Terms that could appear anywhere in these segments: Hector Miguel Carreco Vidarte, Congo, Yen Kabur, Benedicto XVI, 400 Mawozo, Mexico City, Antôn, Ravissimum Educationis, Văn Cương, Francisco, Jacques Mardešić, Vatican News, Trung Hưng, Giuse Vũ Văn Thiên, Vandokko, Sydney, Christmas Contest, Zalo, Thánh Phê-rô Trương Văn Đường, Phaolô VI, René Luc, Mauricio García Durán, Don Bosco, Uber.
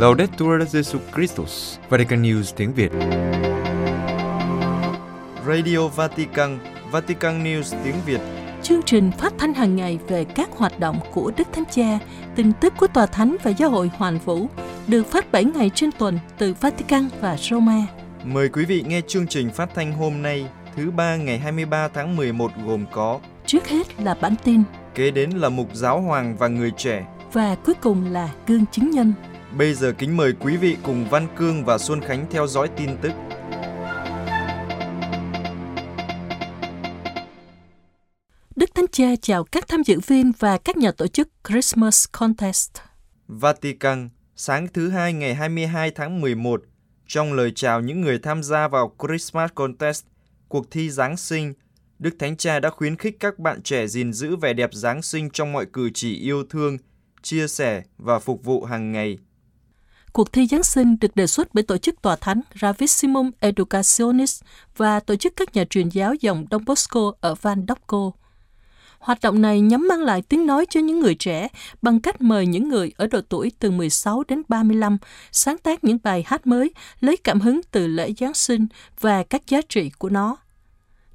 Laudetur Jesu Christus, Vatican News tiếng Việt. Radio Vatican, Vatican News tiếng Việt. Chương trình phát thanh hàng ngày về các hoạt động của Đức Thánh Cha, tin tức của Tòa Thánh và Giáo hội Hoàn Vũ được phát 7 ngày trên tuần từ Vatican và Roma. Mời quý vị nghe chương trình phát thanh hôm nay, thứ ba ngày 23 tháng 11 gồm có: trước hết là bản tin, kế đến là mục Giáo Hoàng và Người Trẻ, và cuối cùng là gương chứng nhân. Bây giờ kính mời quý vị cùng Văn Cương và Xuân Khánh theo dõi tin tức. Đức Thánh Cha chào các tham dự viên và các nhà tổ chức Christmas Contest. Vatican, sáng thứ Hai ngày 22 tháng 11, trong lời chào những người tham gia vào Christmas Contest, cuộc thi Giáng sinh, Đức Thánh Cha đã khuyến khích các bạn trẻ gìn giữ vẻ đẹp Giáng sinh trong mọi cử chỉ yêu thương, chia sẻ và phục vụ hàng ngày. Cuộc thi Giáng sinh được đề xuất bởi tổ chức Tòa Thánh Ravissimum Educationis và tổ chức các nhà truyền giáo dòng Don Bosco ở Vandokko. Hoạt động này nhằm mang lại tiếng nói cho những người trẻ bằng cách mời những người ở độ tuổi từ 16 đến 35 sáng tác những bài hát mới lấy cảm hứng từ lễ Giáng sinh và các giá trị của nó.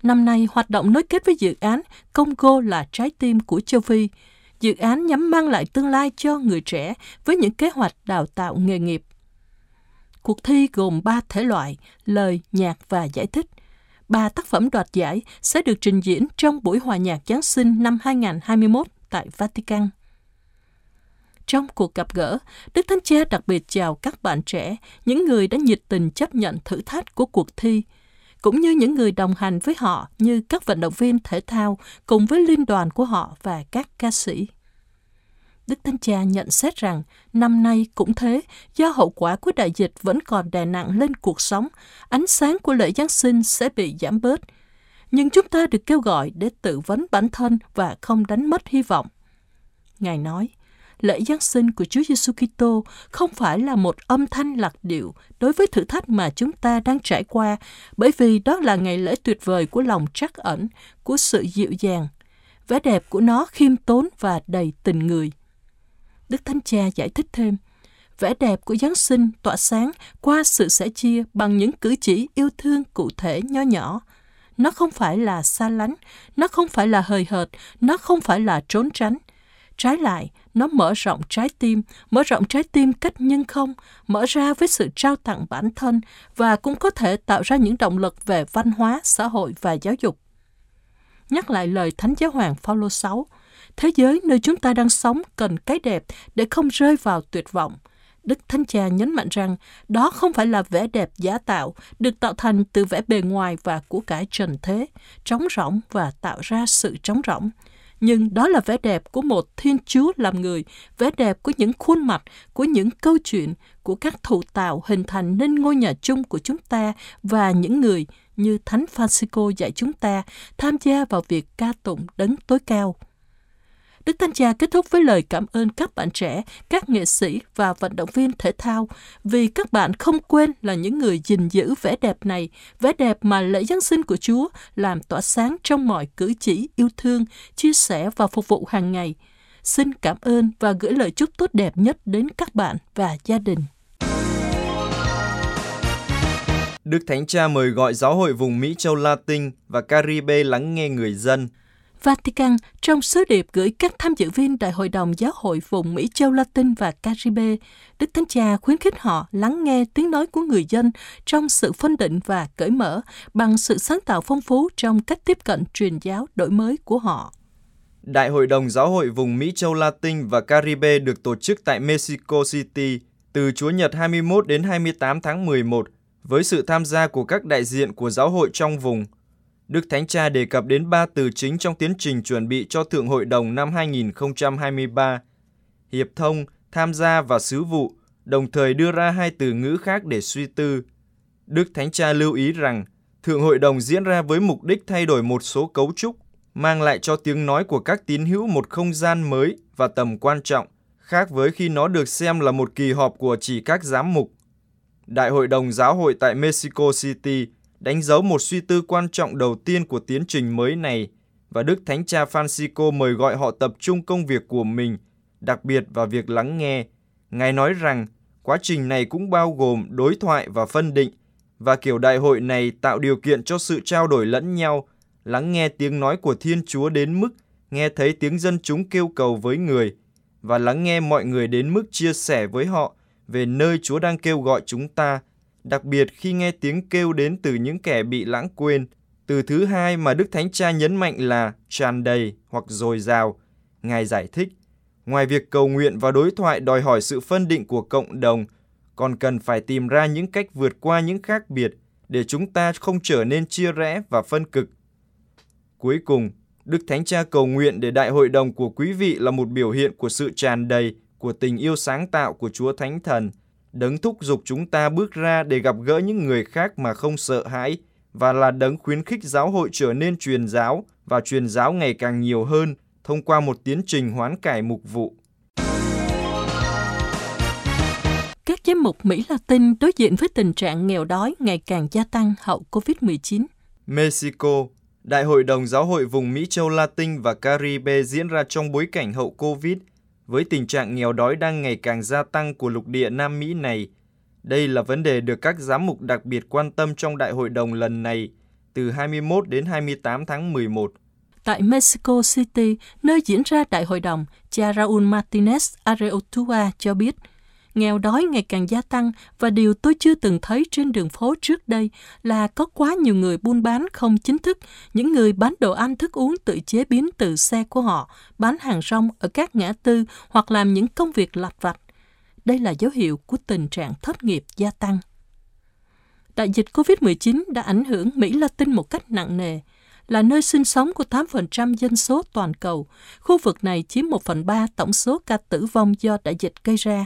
Năm nay, hoạt động nối kết với dự án Congo là trái tim của châu Phi. Dự án nhằm mang lại tương lai cho người trẻ với những kế hoạch đào tạo nghề nghiệp. Cuộc thi gồm 3 thể loại, lời, nhạc và giải thích. 3 tác phẩm đoạt giải sẽ được trình diễn trong buổi hòa nhạc Giáng sinh năm 2021 tại Vatican. Trong cuộc gặp gỡ, Đức Thánh Cha đặc biệt chào các bạn trẻ, những người đã nhiệt tình chấp nhận thử thách của cuộc thi, cũng như những người đồng hành với họ như các vận động viên thể thao cùng với liên đoàn của họ và các ca sĩ. Đức Thánh Cha nhận xét rằng năm nay cũng thế, do hậu quả của đại dịch vẫn còn đè nặng lên cuộc sống, ánh sáng của lễ Giáng sinh sẽ bị giảm bớt. Nhưng chúng ta được kêu gọi để tự vấn bản thân và không đánh mất hy vọng. Ngài nói, lễ Giáng sinh của Chúa Giêsu Kitô không phải là một âm thanh lạc điệu đối với thử thách mà chúng ta đang trải qua, bởi vì đó là ngày lễ tuyệt vời của lòng trắc ẩn, của sự dịu dàng. Vẻ đẹp của nó khiêm tốn và đầy tình người. Đức Thánh Cha giải thích thêm, vẻ đẹp của Giáng sinh tỏa sáng qua sự sẻ chia bằng những cử chỉ yêu thương cụ thể nho nhỏ. Nó không phải là xa lánh, nó không phải là hời hợt, nó không phải là trốn tránh. Trái lại, nó mở rộng trái tim cách nhân không, mở ra với sự trao tặng bản thân và cũng có thể tạo ra những động lực về văn hóa, xã hội và giáo dục. Nhắc lại lời Thánh Giáo Hoàng Phaolô VI, thế giới nơi chúng ta đang sống cần cái đẹp để không rơi vào tuyệt vọng. Đức Thánh Cha nhấn mạnh rằng đó không phải là vẻ đẹp giả tạo, được tạo thành từ vẻ bề ngoài và của cải trần thế, trống rỗng và tạo ra sự trống rỗng. Nhưng đó là vẻ đẹp của một Thiên Chúa làm người, vẻ đẹp của những khuôn mặt, của những câu chuyện, của các thụ tạo hình thành nên ngôi nhà chung của chúng ta và những người, như Thánh Francisco dạy chúng ta, tham gia vào việc ca tụng Đấng Tối Cao. Đức Thánh Cha kết thúc với lời cảm ơn các bạn trẻ, các nghệ sĩ và vận động viên thể thao vì các bạn không quên là những người gìn giữ vẻ đẹp này, vẻ đẹp mà lễ Giáng sinh của Chúa làm tỏa sáng trong mọi cử chỉ yêu thương, chia sẻ và phục vụ hàng ngày. Xin cảm ơn và gửi lời chúc tốt đẹp nhất đến các bạn và gia đình. Đức Thánh Cha mời gọi giáo hội vùng Mỹ châu Latin và Caribe lắng nghe người dân. Vatican trong sứ điệp gửi các tham dự viên Đại hội đồng Giáo hội vùng Mỹ châu Latin và Caribe, Đức Thánh Cha khuyến khích họ lắng nghe tiếng nói của người dân trong sự phân định và cởi mở bằng sự sáng tạo phong phú trong cách tiếp cận truyền giáo đổi mới của họ. Đại hội đồng Giáo hội vùng Mỹ châu Latin và Caribe được tổ chức tại Mexico City từ Chủ nhật 21 đến 28 tháng 11 với sự tham gia của các đại diện của giáo hội trong vùng. Đức Thánh Cha đề cập đến 3 từ chính trong tiến trình chuẩn bị cho Thượng Hội đồng năm 2023, hiệp thông, tham gia và sứ vụ, đồng thời đưa ra 2 từ ngữ khác để suy tư. Đức Thánh Cha lưu ý rằng, Thượng Hội đồng diễn ra với mục đích thay đổi một số cấu trúc, mang lại cho tiếng nói của các tín hữu một không gian mới và tầm quan trọng, khác với khi nó được xem là một kỳ họp của chỉ các giám mục. Đại hội đồng giáo hội tại Mexico City đánh dấu một suy tư quan trọng đầu tiên của tiến trình mới này và Đức Thánh Cha Francisco mời gọi họ tập trung công việc của mình, đặc biệt vào việc lắng nghe. Ngài nói rằng, Quá trình này cũng bao gồm đối thoại và phân định, và kiểu đại hội này tạo điều kiện cho sự trao đổi lẫn nhau, lắng nghe tiếng nói của Thiên Chúa đến mức nghe thấy tiếng dân chúng kêu cầu với Người, và lắng nghe mọi người đến mức chia sẻ với họ về nơi Chúa đang kêu gọi chúng ta, đặc biệt khi nghe tiếng kêu đến từ những kẻ bị lãng quên. Từ thứ hai mà Đức Thánh Cha nhấn mạnh là tràn đầy hoặc dồi dào. Ngài giải thích, ngoài việc cầu nguyện và đối thoại đòi hỏi sự phân định của cộng đồng, còn cần phải tìm ra những cách vượt qua những khác biệt để chúng ta không trở nên chia rẽ và phân cực. Cuối cùng, Đức Thánh Cha cầu nguyện để đại hội đồng của quý vị là một biểu hiện của sự tràn đầy, của tình yêu sáng tạo của Chúa Thánh Thần, đấng thúc giục chúng ta bước ra để gặp gỡ những người khác mà không sợ hãi, và là đấng khuyến khích giáo hội trở nên truyền giáo và truyền giáo ngày càng nhiều hơn thông qua một tiến trình hoán cải mục vụ. Các giám mục Mỹ Latin đối diện với tình trạng nghèo đói ngày càng gia tăng hậu COVID-19. Mexico, Đại hội đồng Giáo hội vùng Mỹ châu Latin và Caribe diễn ra trong bối cảnh hậu COVID, với tình trạng nghèo đói đang ngày càng gia tăng của lục địa Nam Mỹ này. Đây là vấn đề được các giám mục đặc biệt quan tâm trong Đại hội đồng lần này, từ 21 đến 28 tháng 11. Tại Mexico City, nơi diễn ra Đại hội đồng, cha Raúl Martínez Areotua cho biết, nghèo đói ngày càng gia tăng và điều tôi chưa từng thấy trên đường phố trước đây là có quá nhiều người buôn bán không chính thức, những người bán đồ ăn thức uống tự chế biến từ xe của họ, bán hàng rong ở các ngã tư hoặc làm những công việc lặt vặt. Đây là dấu hiệu của tình trạng thất nghiệp gia tăng. Đại dịch COVID-19 đã ảnh hưởng Mỹ Latin một cách nặng nề. Là nơi sinh sống của 8% dân số toàn cầu, khu vực này chiếm 1/3 tổng số ca tử vong do đại dịch gây ra.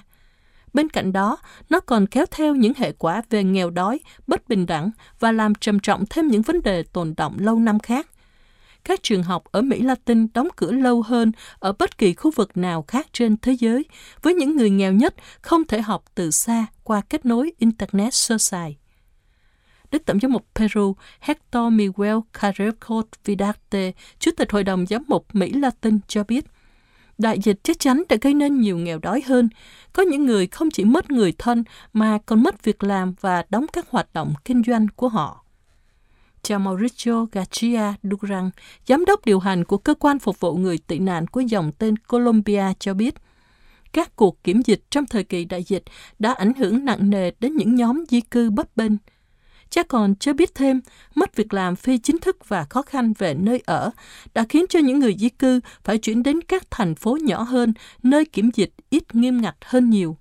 Bên cạnh đó, nó còn kéo theo những hệ quả về nghèo đói, bất bình đẳng và làm trầm trọng thêm những vấn đề tồn đọng lâu năm khác. Các trường học ở Mỹ Latin đóng cửa lâu hơn ở bất kỳ khu vực nào khác trên thế giới, với những người nghèo nhất không thể học từ xa qua kết nối Internet sơ sài. Đức Tổng giám mục Peru Hector Miguel Carreco Vidarte, Chủ tịch Hội đồng Giám mục Mỹ Latin cho biết, đại dịch chắc chắn đã gây nên nhiều nghèo đói hơn. Có những người không chỉ mất người thân mà còn mất việc làm và đóng các hoạt động kinh doanh của họ. Cha Mauricio García Durán, giám đốc điều hành của cơ quan phục vụ người tị nạn của dòng tên Colombia cho biết, các cuộc kiểm dịch trong thời kỳ đại dịch đã ảnh hưởng nặng nề đến những nhóm di cư bấp bênh. Cha còn cho biết thêm, mất việc làm phi chính thức và khó khăn về nơi ở đã khiến cho những người di cư phải chuyển đến các thành phố nhỏ hơn, nơi kiểm dịch ít nghiêm ngặt hơn nhiều.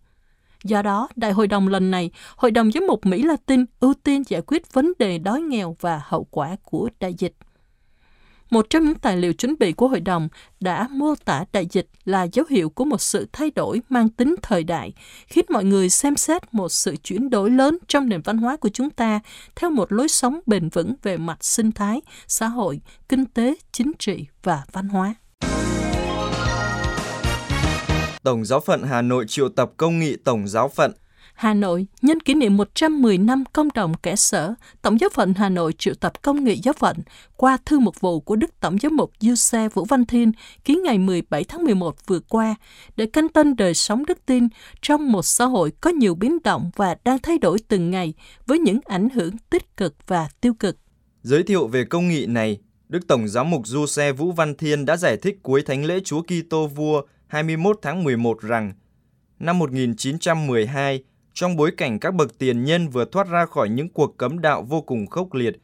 Do đó, Đại hội đồng lần này, Hội đồng Giám mục Mỹ Latin ưu tiên giải quyết vấn đề đói nghèo và hậu quả của đại dịch. Một trong những tài liệu chuẩn bị của Hội đồng đã mô tả đại dịch là dấu hiệu của một sự thay đổi mang tính thời đại, khiến mọi người xem xét một sự chuyển đổi lớn trong nền văn hóa của chúng ta theo một lối sống bền vững về mặt sinh thái, xã hội, kinh tế, chính trị và văn hóa. Tổng giáo phận Hà Nội triệu tập công nghị Tổng giáo phận. Hà Nội, nhân kỷ niệm 110 năm công đồng kẻ sở, Tổng giáo phận Hà Nội triệu tập công nghị giáo phận qua thư mục vụ của Đức Tổng giám mục Giuse Vũ Văn Thiên ký ngày 17 tháng 11 vừa qua để canh tân đời sống đức tin trong một xã hội có nhiều biến động và đang thay đổi từng ngày với những ảnh hưởng tích cực và tiêu cực. Giới thiệu về công nghị này, Đức Tổng giám mục Giuse Vũ Văn Thiên đã giải thích cuối Thánh lễ Chúa Kitô Vua 21 tháng 11 rằng năm 1912, trong bối cảnh các bậc tiền nhân vừa thoát ra khỏi những cuộc cấm đạo vô cùng khốc liệt,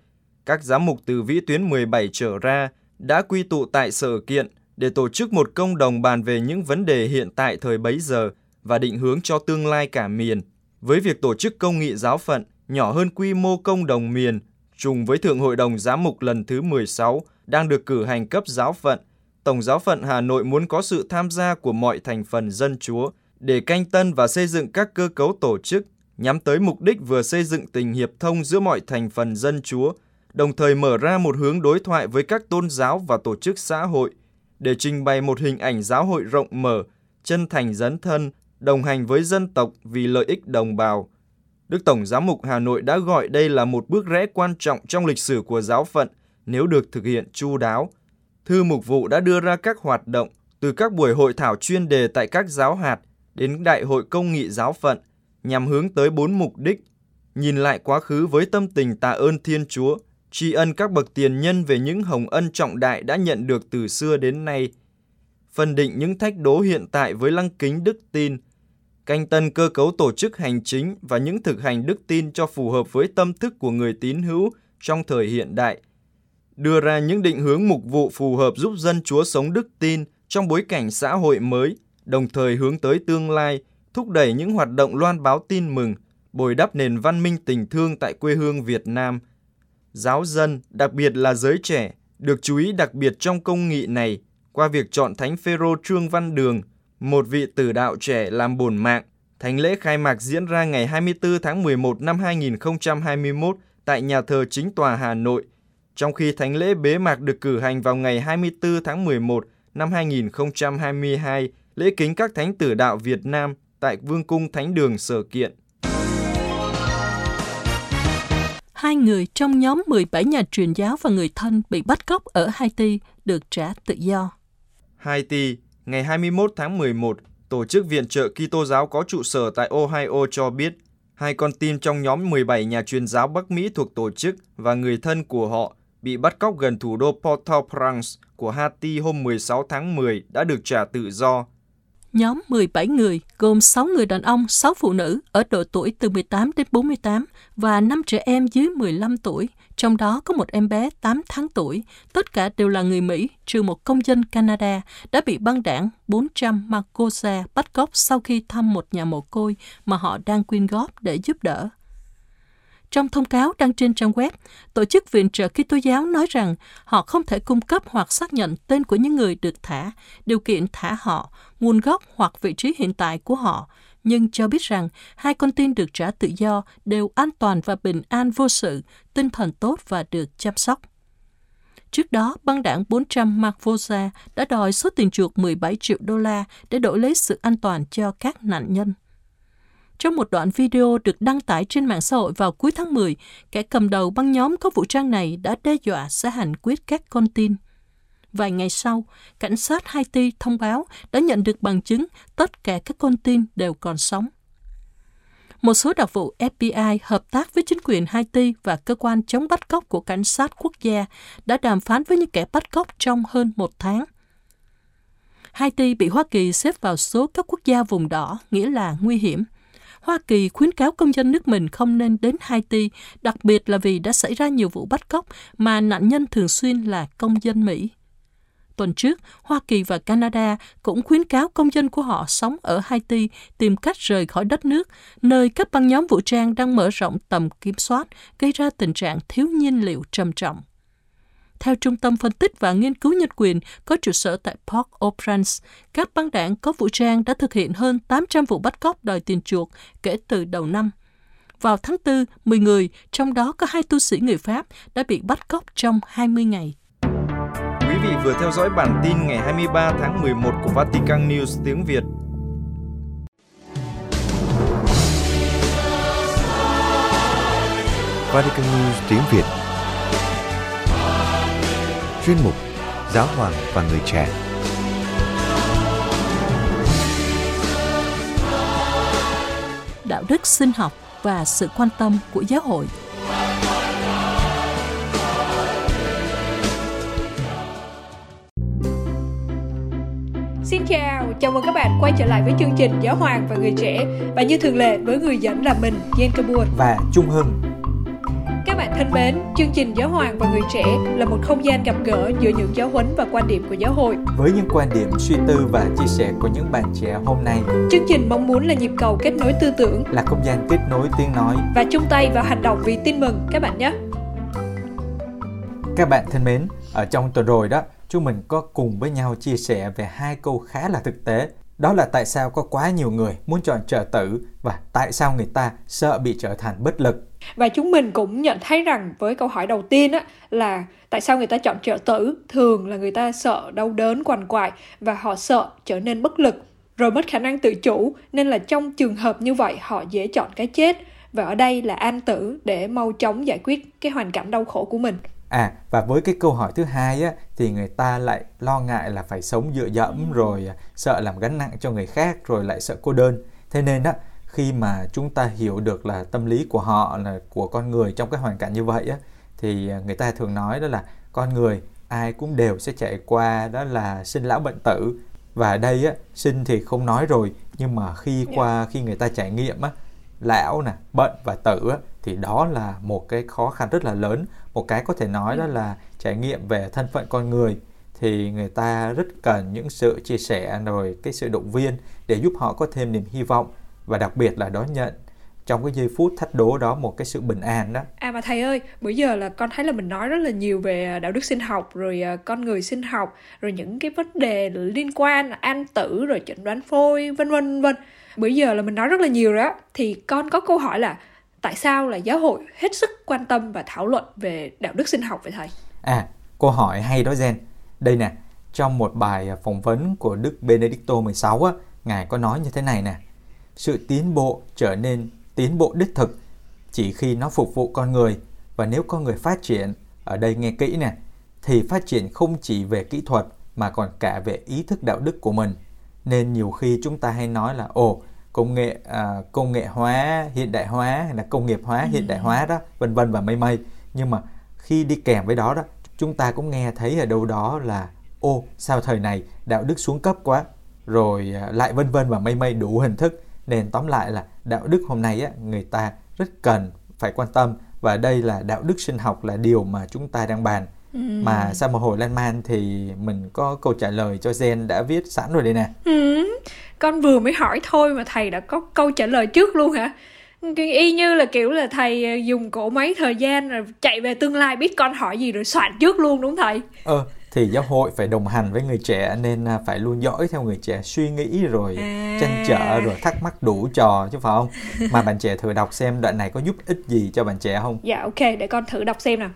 các giám mục từ vĩ tuyến 17 trở ra đã quy tụ tại sự kiện để tổ chức một công đồng bàn về những vấn đề hiện tại thời bấy giờ và định hướng cho tương lai cả miền. Với việc tổ chức công nghị giáo phận nhỏ hơn quy mô công đồng miền, trùng với Thượng hội đồng giám mục lần thứ 16 đang được cử hành cấp giáo phận, Tổng giáo phận Hà Nội muốn có sự tham gia của mọi thành phần dân Chúa để canh tân và xây dựng các cơ cấu tổ chức, nhắm tới mục đích vừa xây dựng tình hiệp thông giữa mọi thành phần dân Chúa, đồng thời mở ra một hướng đối thoại với các tôn giáo và tổ chức xã hội, để trình bày một hình ảnh giáo hội rộng mở, chân thành dấn thân, đồng hành với dân tộc vì lợi ích đồng bào. Đức Tổng giám mục Hà Nội đã gọi đây là một bước rẽ quan trọng trong lịch sử của giáo phận nếu được thực hiện chu đáo. Thư mục vụ đã đưa ra các hoạt động, từ các buổi hội thảo chuyên đề tại các giáo hạt đến đại hội công nghị giáo phận, nhằm hướng tới 4 mục đích: nhìn lại quá khứ với tâm tình tạ ơn Thiên Chúa, tri ân các bậc tiền nhân về những hồng ân trọng đại đã nhận được từ xưa đến nay, phân định những thách đố hiện tại với lăng kính đức tin, canh tân cơ cấu tổ chức hành chính và những thực hành đức tin cho phù hợp với tâm thức của người tín hữu trong thời hiện đại, đưa ra những định hướng mục vụ phù hợp giúp dân Chúa sống đức tin trong bối cảnh xã hội mới, đồng thời hướng tới tương lai, thúc đẩy những hoạt động loan báo tin mừng, bồi đắp nền văn minh tình thương tại quê hương Việt Nam. Giáo dân, đặc biệt là giới trẻ, được chú ý đặc biệt trong công nghị này qua việc chọn Thánh Phê-rô Trương Văn Đường, một vị tử đạo trẻ làm bổn mạng. Thánh lễ khai mạc diễn ra ngày 24 tháng 11 năm 2021 tại nhà thờ Chính tòa Hà Nội, trong khi thánh lễ bế mạc được cử hành vào ngày 24 tháng 11 năm 2022, lễ kính các thánh tử đạo Việt Nam tại Vương cung Thánh đường Sở Kiện. Hai người trong nhóm 17 nhà truyền giáo và người thân bị bắt cóc ở Haiti được trả tự do. Haiti, ngày 21 tháng 11, Tổ chức Viện trợ Kitô giáo có trụ sở tại Ohio cho biết, hai con tin trong nhóm 17 nhà truyền giáo Bắc Mỹ thuộc tổ chức và người thân của họ bị bắt cóc gần thủ đô Port-au-Prince của Haiti hôm 16 tháng 10 đã được trả tự do. Nhóm 17 người gồm 6 người đàn ông, 6 phụ nữ ở độ tuổi từ 18 đến 48 và 5 trẻ em dưới 15 tuổi, trong đó có một em bé 8 tháng tuổi. Tất cả đều là người Mỹ, trừ một công dân Canada đã bị băng đảng 400 Mawozo bắt cóc sau khi thăm một nhà mồ côi mà họ đang quyên góp để giúp đỡ. Trong thông cáo đăng trên trang web, Tổ chức Viện trợ Kitô giáo nói rằng họ không thể cung cấp hoặc xác nhận tên của những người được thả, điều kiện thả họ, nguồn gốc hoặc vị trí hiện tại của họ, nhưng cho biết rằng hai con tin được trả tự do đều an toàn và bình an vô sự, tinh thần tốt và được chăm sóc. Trước đó, băng đảng 400 Mawozo đã đòi số tiền chuộc 17 triệu đô la để đổi lấy sự an toàn cho các nạn nhân. Trong một đoạn video được đăng tải trên mạng xã hội vào cuối tháng 10, kẻ cầm đầu băng nhóm có vũ trang này đã đe dọa sẽ hành quyết các con tin. Vài ngày sau, cảnh sát Haiti thông báo đã nhận được bằng chứng tất cả các con tin đều còn sống. Một số đặc vụ FBI hợp tác với chính quyền Haiti và cơ quan chống bắt cóc của cảnh sát quốc gia đã đàm phán với những kẻ bắt cóc trong hơn một tháng. Haiti bị Hoa Kỳ xếp vào số các quốc gia vùng đỏ, nghĩa là nguy hiểm. Hoa Kỳ khuyến cáo công dân nước mình không nên đến Haiti, đặc biệt là vì đã xảy ra nhiều vụ bắt cóc mà nạn nhân thường xuyên là công dân Mỹ. Tuần trước, Hoa Kỳ và Canada cũng khuyến cáo công dân của họ sống ở Haiti tìm cách rời khỏi đất nước, nơi các băng nhóm vũ trang đang mở rộng tầm kiểm soát, gây ra tình trạng thiếu nhiên liệu trầm trọng. Theo Trung tâm Phân tích và Nghiên cứu Nhân quyền có trụ sở tại Port-au-Prince, các băng đảng có vũ trang đã thực hiện hơn 800 vụ bắt cóc đòi tiền chuộc kể từ đầu năm. Vào tháng 4, 10 người, trong đó có 2 tu sĩ người Pháp, đã bị bắt cóc trong 20 ngày. Quý vị vừa theo dõi bản tin ngày 23 tháng 11 của Vatican News tiếng Việt. Vatican News tiếng Việt. Chuyên mục Giáo hoàng và người trẻ. Đạo đức sinh học và sự quan tâm của giáo hội. Xin chào, chào mừng các bạn quay trở lại với chương trình Giáo hoàng và người trẻ, và như thường lệ với người dẫn là mình, Yen Kabur và Trung Hưng. Các bạn thân mến, chương trình Giáo hoàng và người trẻ là một không gian gặp gỡ giữa những giáo huấn và quan điểm của giáo hội, với những quan điểm, suy tư và chia sẻ của những bạn trẻ hôm nay. Chương trình mong muốn là nhịp cầu kết nối tư tưởng, là không gian kết nối tiếng nói và chung tay vào hành động vì tin mừng các bạn nhé. Các bạn thân mến, ở trong tuần rồi đó, chúng mình có cùng với nhau chia sẻ về hai câu khá là thực tế. Đó là tại sao có quá nhiều người muốn chọn trợ tử và tại sao người ta sợ bị trở thành bất lực. Và chúng mình cũng nhận thấy rằng với câu hỏi đầu tiên á, là tại sao người ta chọn trợ tử, thường là người ta sợ đau đớn quằn quại và họ sợ trở nên bất lực, rồi mất khả năng tự chủ, nên là trong trường hợp như vậy họ dễ chọn cái chết. Và ở đây là an tử để mau chóng giải quyết cái hoàn cảnh đau khổ của mình. Và với cái câu hỏi thứ hai á, thì người ta lại lo ngại là phải sống dựa dẫm, rồi sợ làm gánh nặng cho người khác, rồi lại sợ cô đơn. Thế nên đó, khi mà chúng ta hiểu được là tâm lý của họ, là của con người trong cái hoàn cảnh như vậy á, thì người ta thường nói đó là con người ai cũng đều sẽ chạy qua đó là sinh lão bệnh tử. Và ở đây á, sinh thì không nói rồi, nhưng mà khi người ta trải nghiệm á, lão nè, bệnh và tử á, thì đó là một cái khó khăn rất là lớn. Một cái có thể nói đó là trải nghiệm về thân phận con người thì người ta rất cần những sự chia sẻ rồi cái sự động viên để giúp họ có thêm niềm hy vọng, và đặc biệt là đón nhận trong cái giây phút thách đố đó một cái sự bình an đó. À mà thầy ơi, bữa giờ là con thấy là mình nói rất là nhiều về đạo đức sinh học, rồi con người sinh học, rồi những cái vấn đề liên quan là an tử, rồi chẩn đoán phôi, vân vân. Bữa giờ là mình nói rất là nhiều đó, thì con có câu hỏi là tại sao là giáo hội hết sức quan tâm và thảo luận về đạo đức sinh học vậy thầy? À, câu hỏi hay đó Gen. Đây nè, trong một bài phỏng vấn của Đức Benedicto XVI á, Ngài có nói như thế này nè: sự tiến bộ trở nên tiến bộ đích thực chỉ khi nó phục vụ con người, và nếu con người phát triển, ở đây nghe kỹ nè, thì phát triển không chỉ về kỹ thuật mà còn cả về ý thức đạo đức của mình. Nên nhiều khi chúng ta hay nói là công nghệ hóa, hiện đại hóa, hay là công nghiệp hóa, hiện đại hóa đó, vân vân và mây. Nhưng mà khi đi kèm với đó đó, chúng ta cũng nghe thấy ở đâu đó là sao thời này đạo đức xuống cấp quá, rồi lại vân vân và mây đủ hình thức. Nên tóm lại là đạo đức hôm nay á, người ta rất cần phải quan tâm, và đây là đạo đức sinh học là điều mà chúng ta đang bàn. Mà sau một hồi lan man thì mình có câu trả lời cho Gen đã viết sẵn rồi đây nè. Con vừa mới hỏi thôi mà thầy đã có câu trả lời trước luôn hả? Y như là kiểu là thầy dùng cỗ máy thời gian rồi chạy về tương lai biết con hỏi gì rồi soạn trước luôn đúng không thầy? Thì giáo hội phải đồng hành với người trẻ nên phải luôn dõi theo người trẻ suy nghĩ rồi trăn trở rồi thắc mắc đủ trò chứ phải không? Mà bạn trẻ thử đọc xem đoạn này có giúp ích gì cho bạn trẻ không? Dạ ok, để con thử đọc xem nào.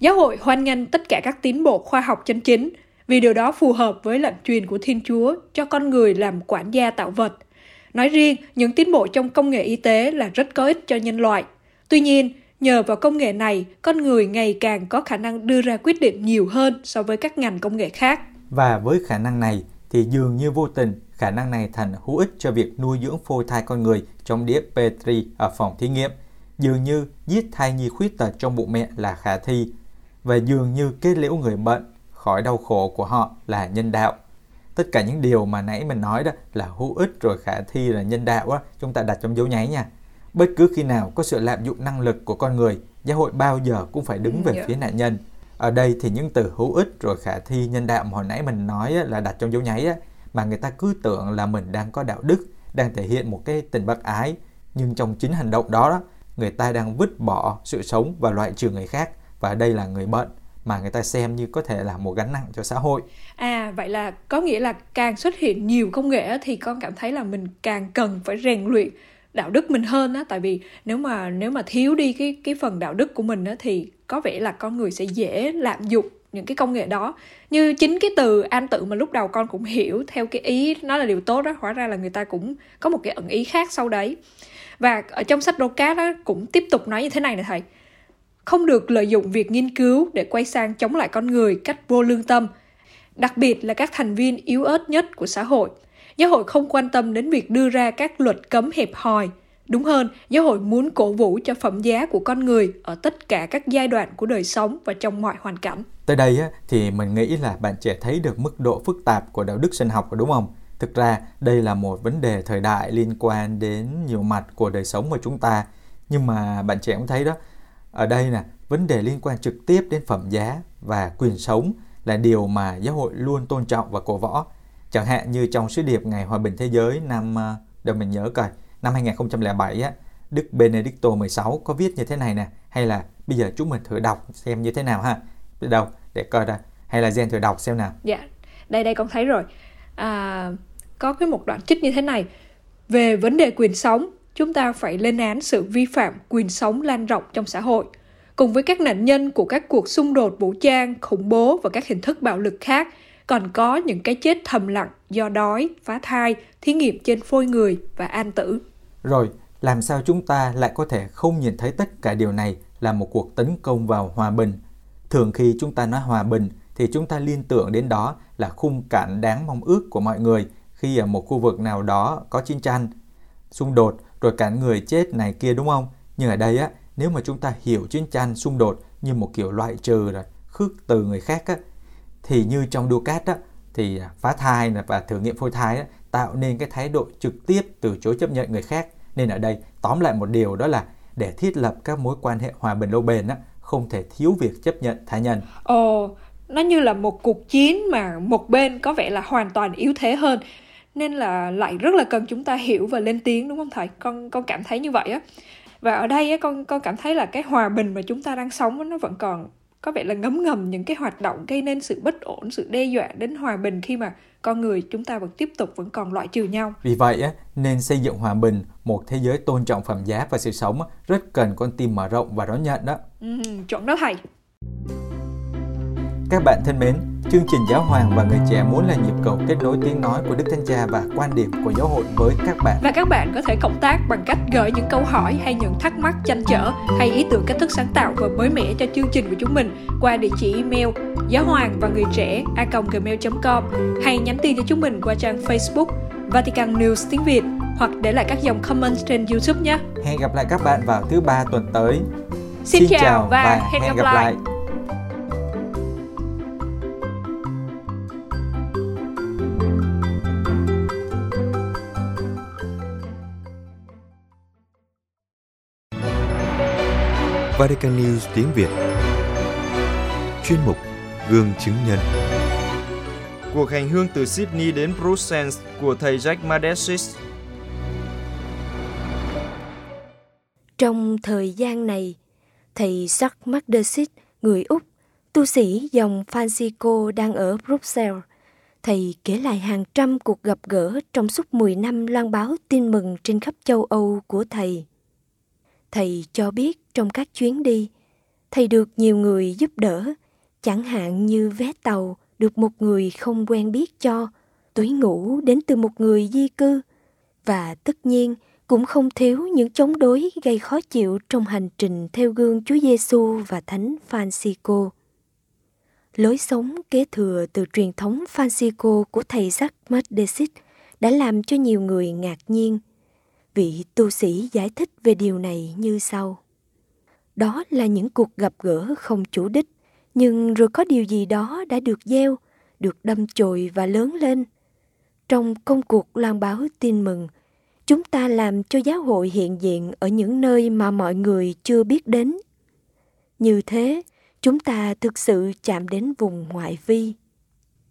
Giáo hội hoan nghênh tất cả các tiến bộ khoa học chân chính vì điều đó phù hợp với lệnh truyền của Thiên Chúa cho con người làm quản gia tạo vật. Nói riêng, những tiến bộ trong công nghệ y tế là rất có ích cho nhân loại. Tuy nhiên, nhờ vào công nghệ này, con người ngày càng có khả năng đưa ra quyết định nhiều hơn so với các ngành công nghệ khác. Và với khả năng này thì dường như vô tình, khả năng này thành hữu ích cho việc nuôi dưỡng phôi thai con người trong đĩa Petri ở phòng thí nghiệm. Dường như giết thai nhi khuyết tật trong bụng mẹ là khả thi. Và dường như kết liễu người bệnh khỏi đau khổ của họ là nhân đạo. Tất cả những điều mà nãy mình nói đó là hữu ích rồi khả thi là nhân đạo á, chúng ta đặt trong dấu nháy nha. Bất cứ khi nào có sự lạm dụng năng lực của con người, giáo hội bao giờ cũng phải đứng về phía nạn nhân. Ở đây thì những từ hữu ích rồi khả thi nhân đạo mà hồi nãy mình nói á, là đặt trong dấu nháy á, mà người ta cứ tưởng là mình đang có đạo đức, đang thể hiện một cái tình bác ái, nhưng trong chính hành động đó, người ta đang vứt bỏ sự sống và loại trừ người khác, và đây là người bệnh mà người ta xem như có thể là một gánh nặng cho xã hội. À, vậy là có nghĩa là càng xuất hiện nhiều công nghệ thì con cảm thấy là mình càng cần phải rèn luyện đạo đức mình hơn á, tại vì nếu mà thiếu đi cái phần đạo đức của mình á thì có vẻ là con người sẽ dễ lạm dụng những cái công nghệ đó. Như chính cái từ an tự mà lúc đầu con cũng hiểu theo cái ý nó là điều tốt đó, hóa ra là người ta cũng có một cái ẩn ý khác sau đấy. Và ở trong sách Roca đó cũng tiếp tục nói như thế này nè thầy: không được lợi dụng việc nghiên cứu để quay sang chống lại con người cách vô lương tâm, đặc biệt là các thành viên yếu ớt nhất của xã hội. Giáo hội không quan tâm đến việc đưa ra các luật cấm hẹp hòi. Đúng hơn, giáo hội muốn cổ vũ cho phẩm giá của con người ở tất cả các giai đoạn của đời sống và trong mọi hoàn cảnh. Tới đây thì mình nghĩ là bạn trẻ thấy được mức độ phức tạp của đạo đức sinh học, đúng không? Thực ra đây là một vấn đề thời đại liên quan đến nhiều mặt của đời sống của chúng ta. Nhưng mà bạn trẻ cũng thấy đó, ở đây nè, vấn đề liên quan trực tiếp đến phẩm giá và quyền sống là điều mà giáo hội luôn tôn trọng và cổ võ. Chẳng hạn như trong sứ điệp Ngày Hòa bình Thế giới năm 2007 á, Đức Benedicto XVI có viết như thế này nè, hay là bây giờ chúng mình thử đọc xem như thế nào ha. Đâu, để coi ra, hay là Gen thử đọc xem nào. Dạ, đây con thấy rồi. Có một đoạn trích như thế này: về vấn đề quyền sống, chúng ta phải lên án sự vi phạm quyền sống lan rộng trong xã hội, cùng với các nạn nhân của các cuộc xung đột vũ trang, khủng bố và các hình thức bạo lực khác. Còn có những cái chết thầm lặng do đói, phá thai, thí nghiệm trên phôi người và an tử. Rồi, làm sao chúng ta lại có thể không nhìn thấy tất cả điều này là một cuộc tấn công vào hòa bình? Thường khi chúng ta nói hòa bình thì chúng ta liên tưởng đến đó là khung cảnh đáng mong ước của mọi người khi ở một khu vực nào đó có chiến tranh. xung đột, rồi cản người chết này kia đúng không? Nhưng ở đây á, nếu mà chúng ta hiểu chiến tranh xung đột như một kiểu loại trừ rồi, khước từ người khác á, thì như trong Ducat á, thì phá thai và thử nghiệm phôi thai á, tạo nên cái thái độ trực tiếp từ chối chấp nhận người khác. Nên ở đây tóm lại một điều đó là để thiết lập các mối quan hệ hòa bình lâu bền á, không thể thiếu việc chấp nhận tha nhân. Nó như là một cuộc chiến mà một bên có vẻ là hoàn toàn yếu thế hơn, nên là lại rất là cần chúng ta hiểu và lên tiếng, đúng không thầy? Con cảm thấy như vậy á. Và ở đây á, con cảm thấy là cái hòa bình mà chúng ta đang sống nó vẫn còn có vẻ là ngấm ngầm những cái hoạt động gây nên sự bất ổn, sự đe dọa đến hòa bình khi mà con người chúng ta vẫn tiếp tục vẫn còn loại trừ nhau. Vì vậy á, nên xây dựng hòa bình, một thế giới tôn trọng phẩm giá và sự sống á, rất cần con tim mở rộng và đón nhận đó. Chuẩn đó thầy. Các bạn thân mến, chương trình Giáo Hoàng và Người Trẻ muốn là nhịp cầu kết nối tiếng nói của Đức Thánh Cha và quan điểm của Giáo hội với các bạn. Và các bạn có thể cộng tác bằng cách gửi những câu hỏi hay những thắc mắc, trăn trở hay ý tưởng cách thức sáng tạo và mới mẻ cho chương trình của chúng mình qua địa chỉ email gmail.com hay nhắn tin cho chúng mình qua trang Facebook Vatican News tiếng Việt hoặc để lại các dòng comment trên YouTube nhé. Hẹn gặp lại các bạn vào thứ Ba tuần tới. Xin chào và hẹn gặp lại. Vatican News tiếng Việt. Chuyên mục Gương chứng nhân. Cuộc hành hương từ Sydney đến Brussels của thầy Jacques Mardešić. Trong thời gian này, thầy Jacques Mardešić, người Úc, tu sĩ dòng Francisco đang ở Brussels. Thầy kể lại hàng trăm cuộc gặp gỡ trong suốt 10 năm loan báo tin mừng trên khắp châu Âu của thầy. Thầy cho biết trong các chuyến đi, thầy được nhiều người giúp đỡ, chẳng hạn như vé tàu được một người không quen biết cho, túi ngủ đến từ một người di cư, và tất nhiên cũng không thiếu những chống đối gây khó chịu trong hành trình theo gương Chúa Giêsu và Thánh Francisco. Lối sống kế thừa từ truyền thống Francisco của thầy Jacques Mardešić đã làm cho nhiều người ngạc nhiên. Vị tu sĩ giải thích về điều này như sau. Đó là những cuộc gặp gỡ không chủ đích, nhưng rồi có điều gì đó đã được gieo, được đâm chồi và lớn lên. Trong công cuộc loan báo tin mừng, chúng ta làm cho giáo hội hiện diện ở những nơi mà mọi người chưa biết đến. Như thế, chúng ta thực sự chạm đến vùng ngoại vi.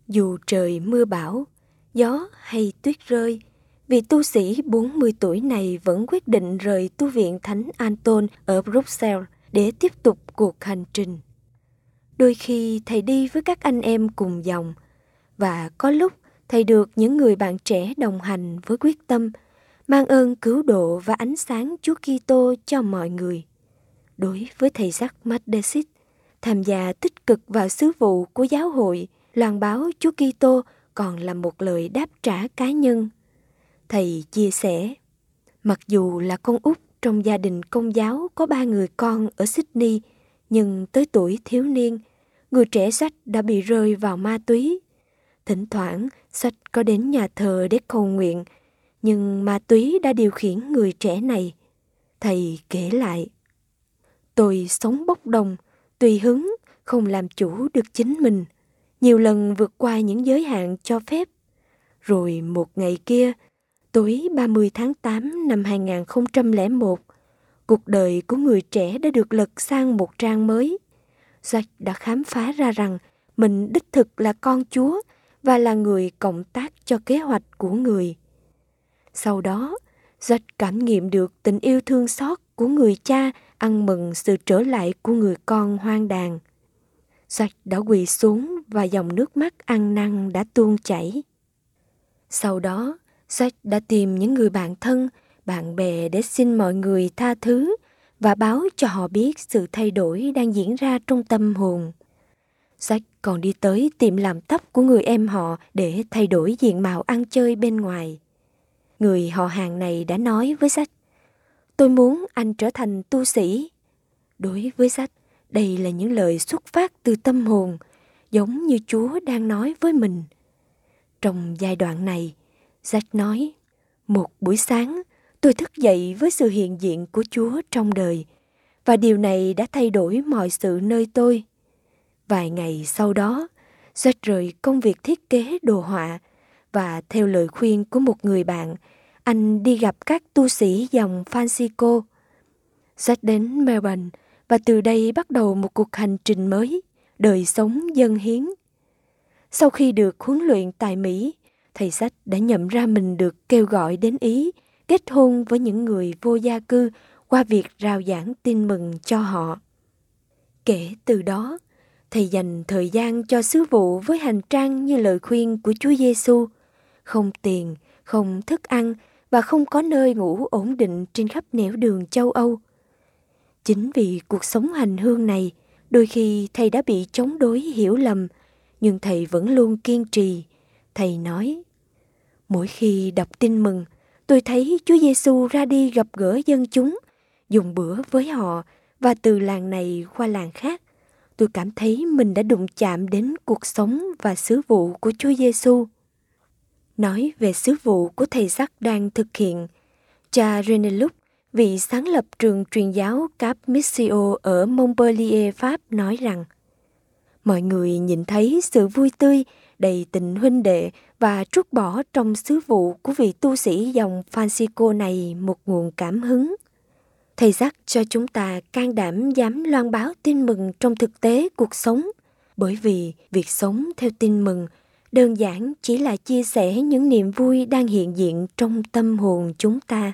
Dù trời mưa bão, gió hay tuyết rơi, vị tu sĩ 40 tuổi này vẫn quyết định rời tu viện Thánh Antôn ở Brussels để tiếp tục cuộc hành trình. Đôi khi thầy đi với các anh em cùng dòng, và có lúc thầy được những người bạn trẻ đồng hành với quyết tâm mang ơn cứu độ và ánh sáng Chúa Kitô cho mọi người. Đối với thầy Jacques Mardešić, tham gia tích cực vào sứ vụ của giáo hội, loan báo Chúa Kitô còn là một lời đáp trả cá nhân. Thầy chia sẻ, mặc dù là con út trong gia đình công giáo có 3 người con ở Sydney, nhưng tới tuổi thiếu niên, người trẻ Sách đã bị rơi vào ma túy. Thỉnh thoảng, Sách có đến nhà thờ để cầu nguyện, nhưng ma túy đã điều khiển người trẻ này. Thầy kể lại, tôi sống bốc đồng, tùy hứng, không làm chủ được chính mình, nhiều lần vượt qua những giới hạn cho phép. Rồi một ngày kia, tối 30 tháng 8 năm 2001, cuộc đời của người trẻ đã được lật sang một trang mới. Jacques đã khám phá ra rằng mình đích thực là con Chúa và là người cộng tác cho kế hoạch của người. Sau đó, Jacques cảm nghiệm được tình yêu thương xót của người cha ăn mừng sự trở lại của người con hoang đàn. Jacques đã quỳ xuống và dòng nước mắt ăn năn đã tuôn chảy. Sau đó, Jacques đã tìm những người bạn thân, bạn bè để xin mọi người tha thứ và báo cho họ biết sự thay đổi đang diễn ra trong tâm hồn. Jacques còn đi tới tiệm làm tóc của người em họ để thay đổi diện mạo ăn chơi bên ngoài. Người họ hàng này đã nói với Jacques, tôi muốn anh trở thành tu sĩ. Đối với Jacques, đây là những lời xuất phát từ tâm hồn, giống như Chúa đang nói với mình. Trong giai đoạn này, Jacques nói, một buổi sáng, Tôi thức dậy với sự hiện diện của Chúa trong đời, và điều này đã thay đổi mọi sự nơi tôi. Vài ngày sau đó, Jack rời công việc thiết kế đồ họa và theo lời khuyên của một người bạn, anh đi gặp các tu sĩ dòng Francisco. Jack đến Melbourne và từ đây bắt đầu một cuộc hành trình mới, đời sống dân hiến. Sau khi được huấn luyện tại Mỹ, thầy Jack đã nhận ra mình được kêu gọi đến Ý, kết hôn với những người vô gia cư qua việc rao giảng tin mừng cho họ. Kể từ đó, thầy dành thời gian cho sứ vụ với hành trang như lời khuyên của Chúa Giêsu, không tiền, không thức ăn và không có nơi ngủ ổn định trên khắp nẻo đường châu Âu. Chính vì cuộc sống hành hương này, đôi khi thầy đã bị chống đối hiểu lầm, nhưng thầy vẫn luôn kiên trì. Thầy nói, mỗi khi đọc tin mừng, tôi thấy Chúa Giêsu ra đi gặp gỡ dân chúng, dùng bữa với họ và từ làng này qua làng khác. Tôi cảm thấy mình đã đụng chạm đến cuộc sống và sứ vụ của Chúa Giêsu. Nói về sứ vụ của thầy Jack đang thực hiện, cha René Luc, vị sáng lập trường truyền giáo Cap Missio ở Montpellier, Pháp nói rằng, mọi người nhìn thấy sự vui tươi, đầy tình huynh đệ và trút bỏ trong sứ vụ của vị tu sĩ dòng Francisco này một nguồn cảm hứng. Thầy Jack cho chúng ta can đảm dám loan báo tin mừng trong thực tế cuộc sống, bởi vì việc sống theo tin mừng đơn giản chỉ là chia sẻ những niềm vui đang hiện diện trong tâm hồn chúng ta.